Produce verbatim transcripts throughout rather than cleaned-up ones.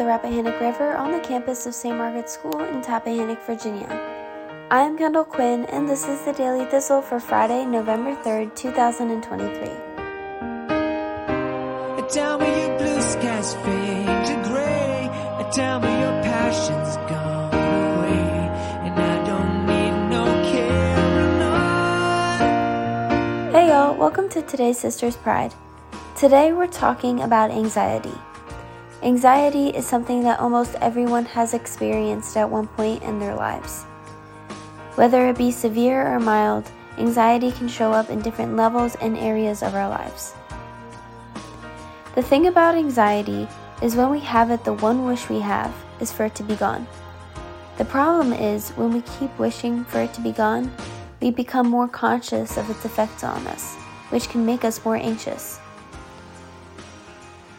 the Rappahannock River on the campus of Saint Margaret's School in Tappahannock, Virginia. I am Kendall Quinn, and this is The Daily Thistle for Friday, November third, twenty twenty-three. A town where your blue skies fade to gray, a town where your passion's gone away, and I don't need no care alone. Hey y'all, welcome to today's Sisters' Pride. Today we're talking about anxiety. Anxiety is something that almost everyone has experienced at one point in their lives. Whether it be severe or mild, anxiety can show up in different levels and areas of our lives. The thing about anxiety is when we have it, the one wish we have is for it to be gone. The problem is when we keep wishing for it to be gone, we become more conscious of its effects on us, which can make us more anxious.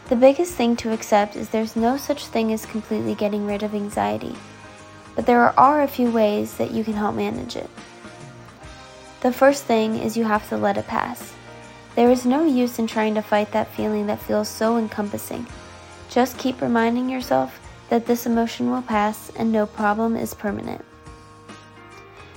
The biggest thing to accept is there's no such thing as completely getting rid of anxiety, but there are a few ways that you can help manage it. The first thing is you have to let it pass. There is no use in trying to fight that feeling that feels so encompassing. Just keep reminding yourself that this emotion will pass and no problem is permanent.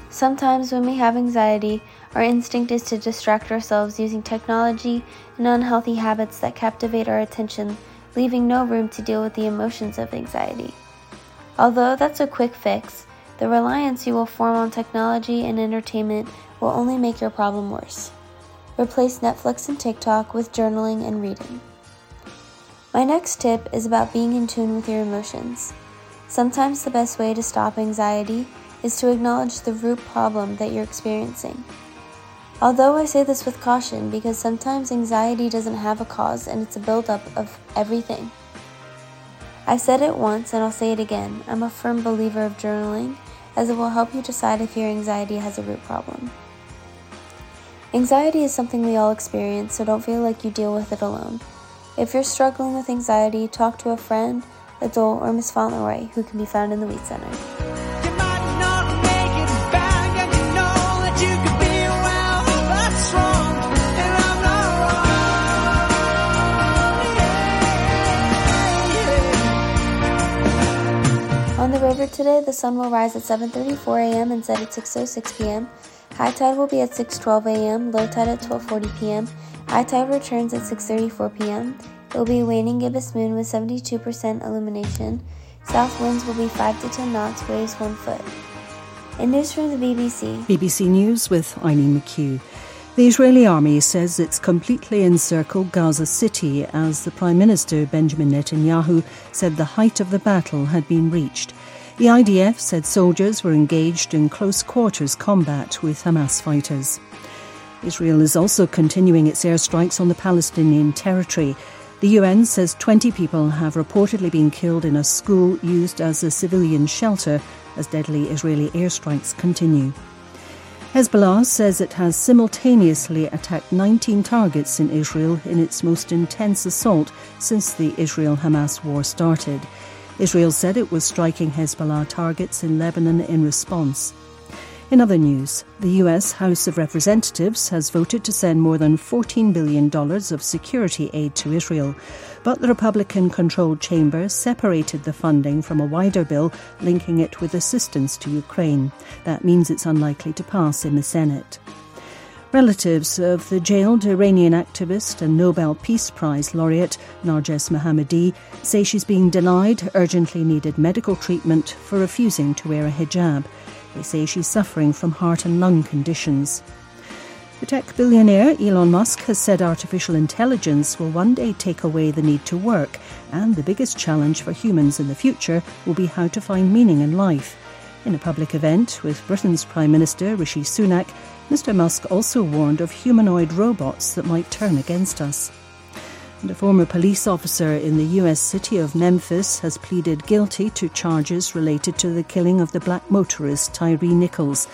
Sometimes when we have anxiety, our instinct is to distract ourselves using technology and unhealthy habits that captivate our attention, leaving no room to deal with the emotions of anxiety. Although that's a quick fix, the reliance you will form on technology and entertainment will only make your problem worse. Replace Netflix and TikTok with journaling and reading. My next tip is about being in tune with your emotions. Sometimes the best way to stop anxiety is to acknowledge the root problem that you're experiencing. Although I say this with caution because sometimes anxiety doesn't have a cause and it's a buildup of everything. I've said it once and I'll say it again, I'm a firm believer of journaling as it will help you decide if your anxiety has a root problem. Anxiety is something we all experience, so don't feel like you deal with it alone. If you're struggling with anxiety, talk to a friend, adult, or Miz Fontenoy, who can be found in the Weed Center. On the river today, the sun will rise at seven thirty-four a.m. and set at six oh six p.m. High tide will be at six twelve a.m., low tide at twelve forty p.m., high tide returns at six thirty-four p.m., it will be a waning gibbous moon with seventy-two percent illumination, south winds will be five to ten knots, waves one foot. And news from the B B C. B B C News with Eileen McHugh. The Israeli army says it's completely encircled Gaza City as the Prime Minister Benjamin Netanyahu said the height of the battle had been reached. The I D F said soldiers were engaged in close quarters combat with Hamas fighters. Israel is also continuing its airstrikes on the Palestinian territory. The U N says twenty people have reportedly been killed in a school used as a civilian shelter as deadly Israeli airstrikes continue. Hezbollah says it has simultaneously attacked nineteen targets in Israel in its most intense assault since the Israel-Hamas war started. Israel said it was striking Hezbollah targets in Lebanon in response. In other news, the U S House of Representatives has voted to send more than fourteen billion dollars of security aid to Israel, but the Republican-controlled chamber separated the funding from a wider bill linking it with assistance to Ukraine. That means it's unlikely to pass in the Senate. Relatives of the jailed Iranian activist and Nobel Peace Prize laureate Narges Mohammadi say she's being denied urgently needed medical treatment for refusing to wear a hijab. They say she's suffering from heart and lung conditions. The tech billionaire Elon Musk has said artificial intelligence will one day take away the need to work, and the biggest challenge for humans in the future will be how to find meaning in life. In a public event with Britain's Prime Minister Rishi Sunak, Mister Musk also warned of humanoid robots that might turn against us. And a former police officer in the U S city of Memphis has pleaded guilty to charges related to the killing of the black motorist Tyre Nichols.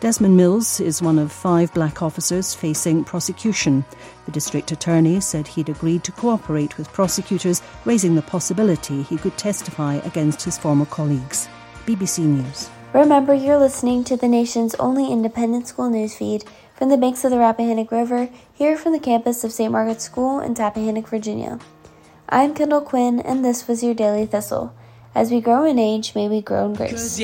Desmond Mills is one of five black officers facing prosecution. The district attorney said he'd agreed to cooperate with prosecutors, raising the possibility he could testify against his former colleagues. B B C News. Remember, you're listening to the nation's only independent school news feed from the banks of the Rappahannock River, here from the campus of Saint Margaret's School in Tappahannock, Virginia. I'm Kendall Quinn, and this was your Daily Thistle. As we grow in age, may we grow in grace.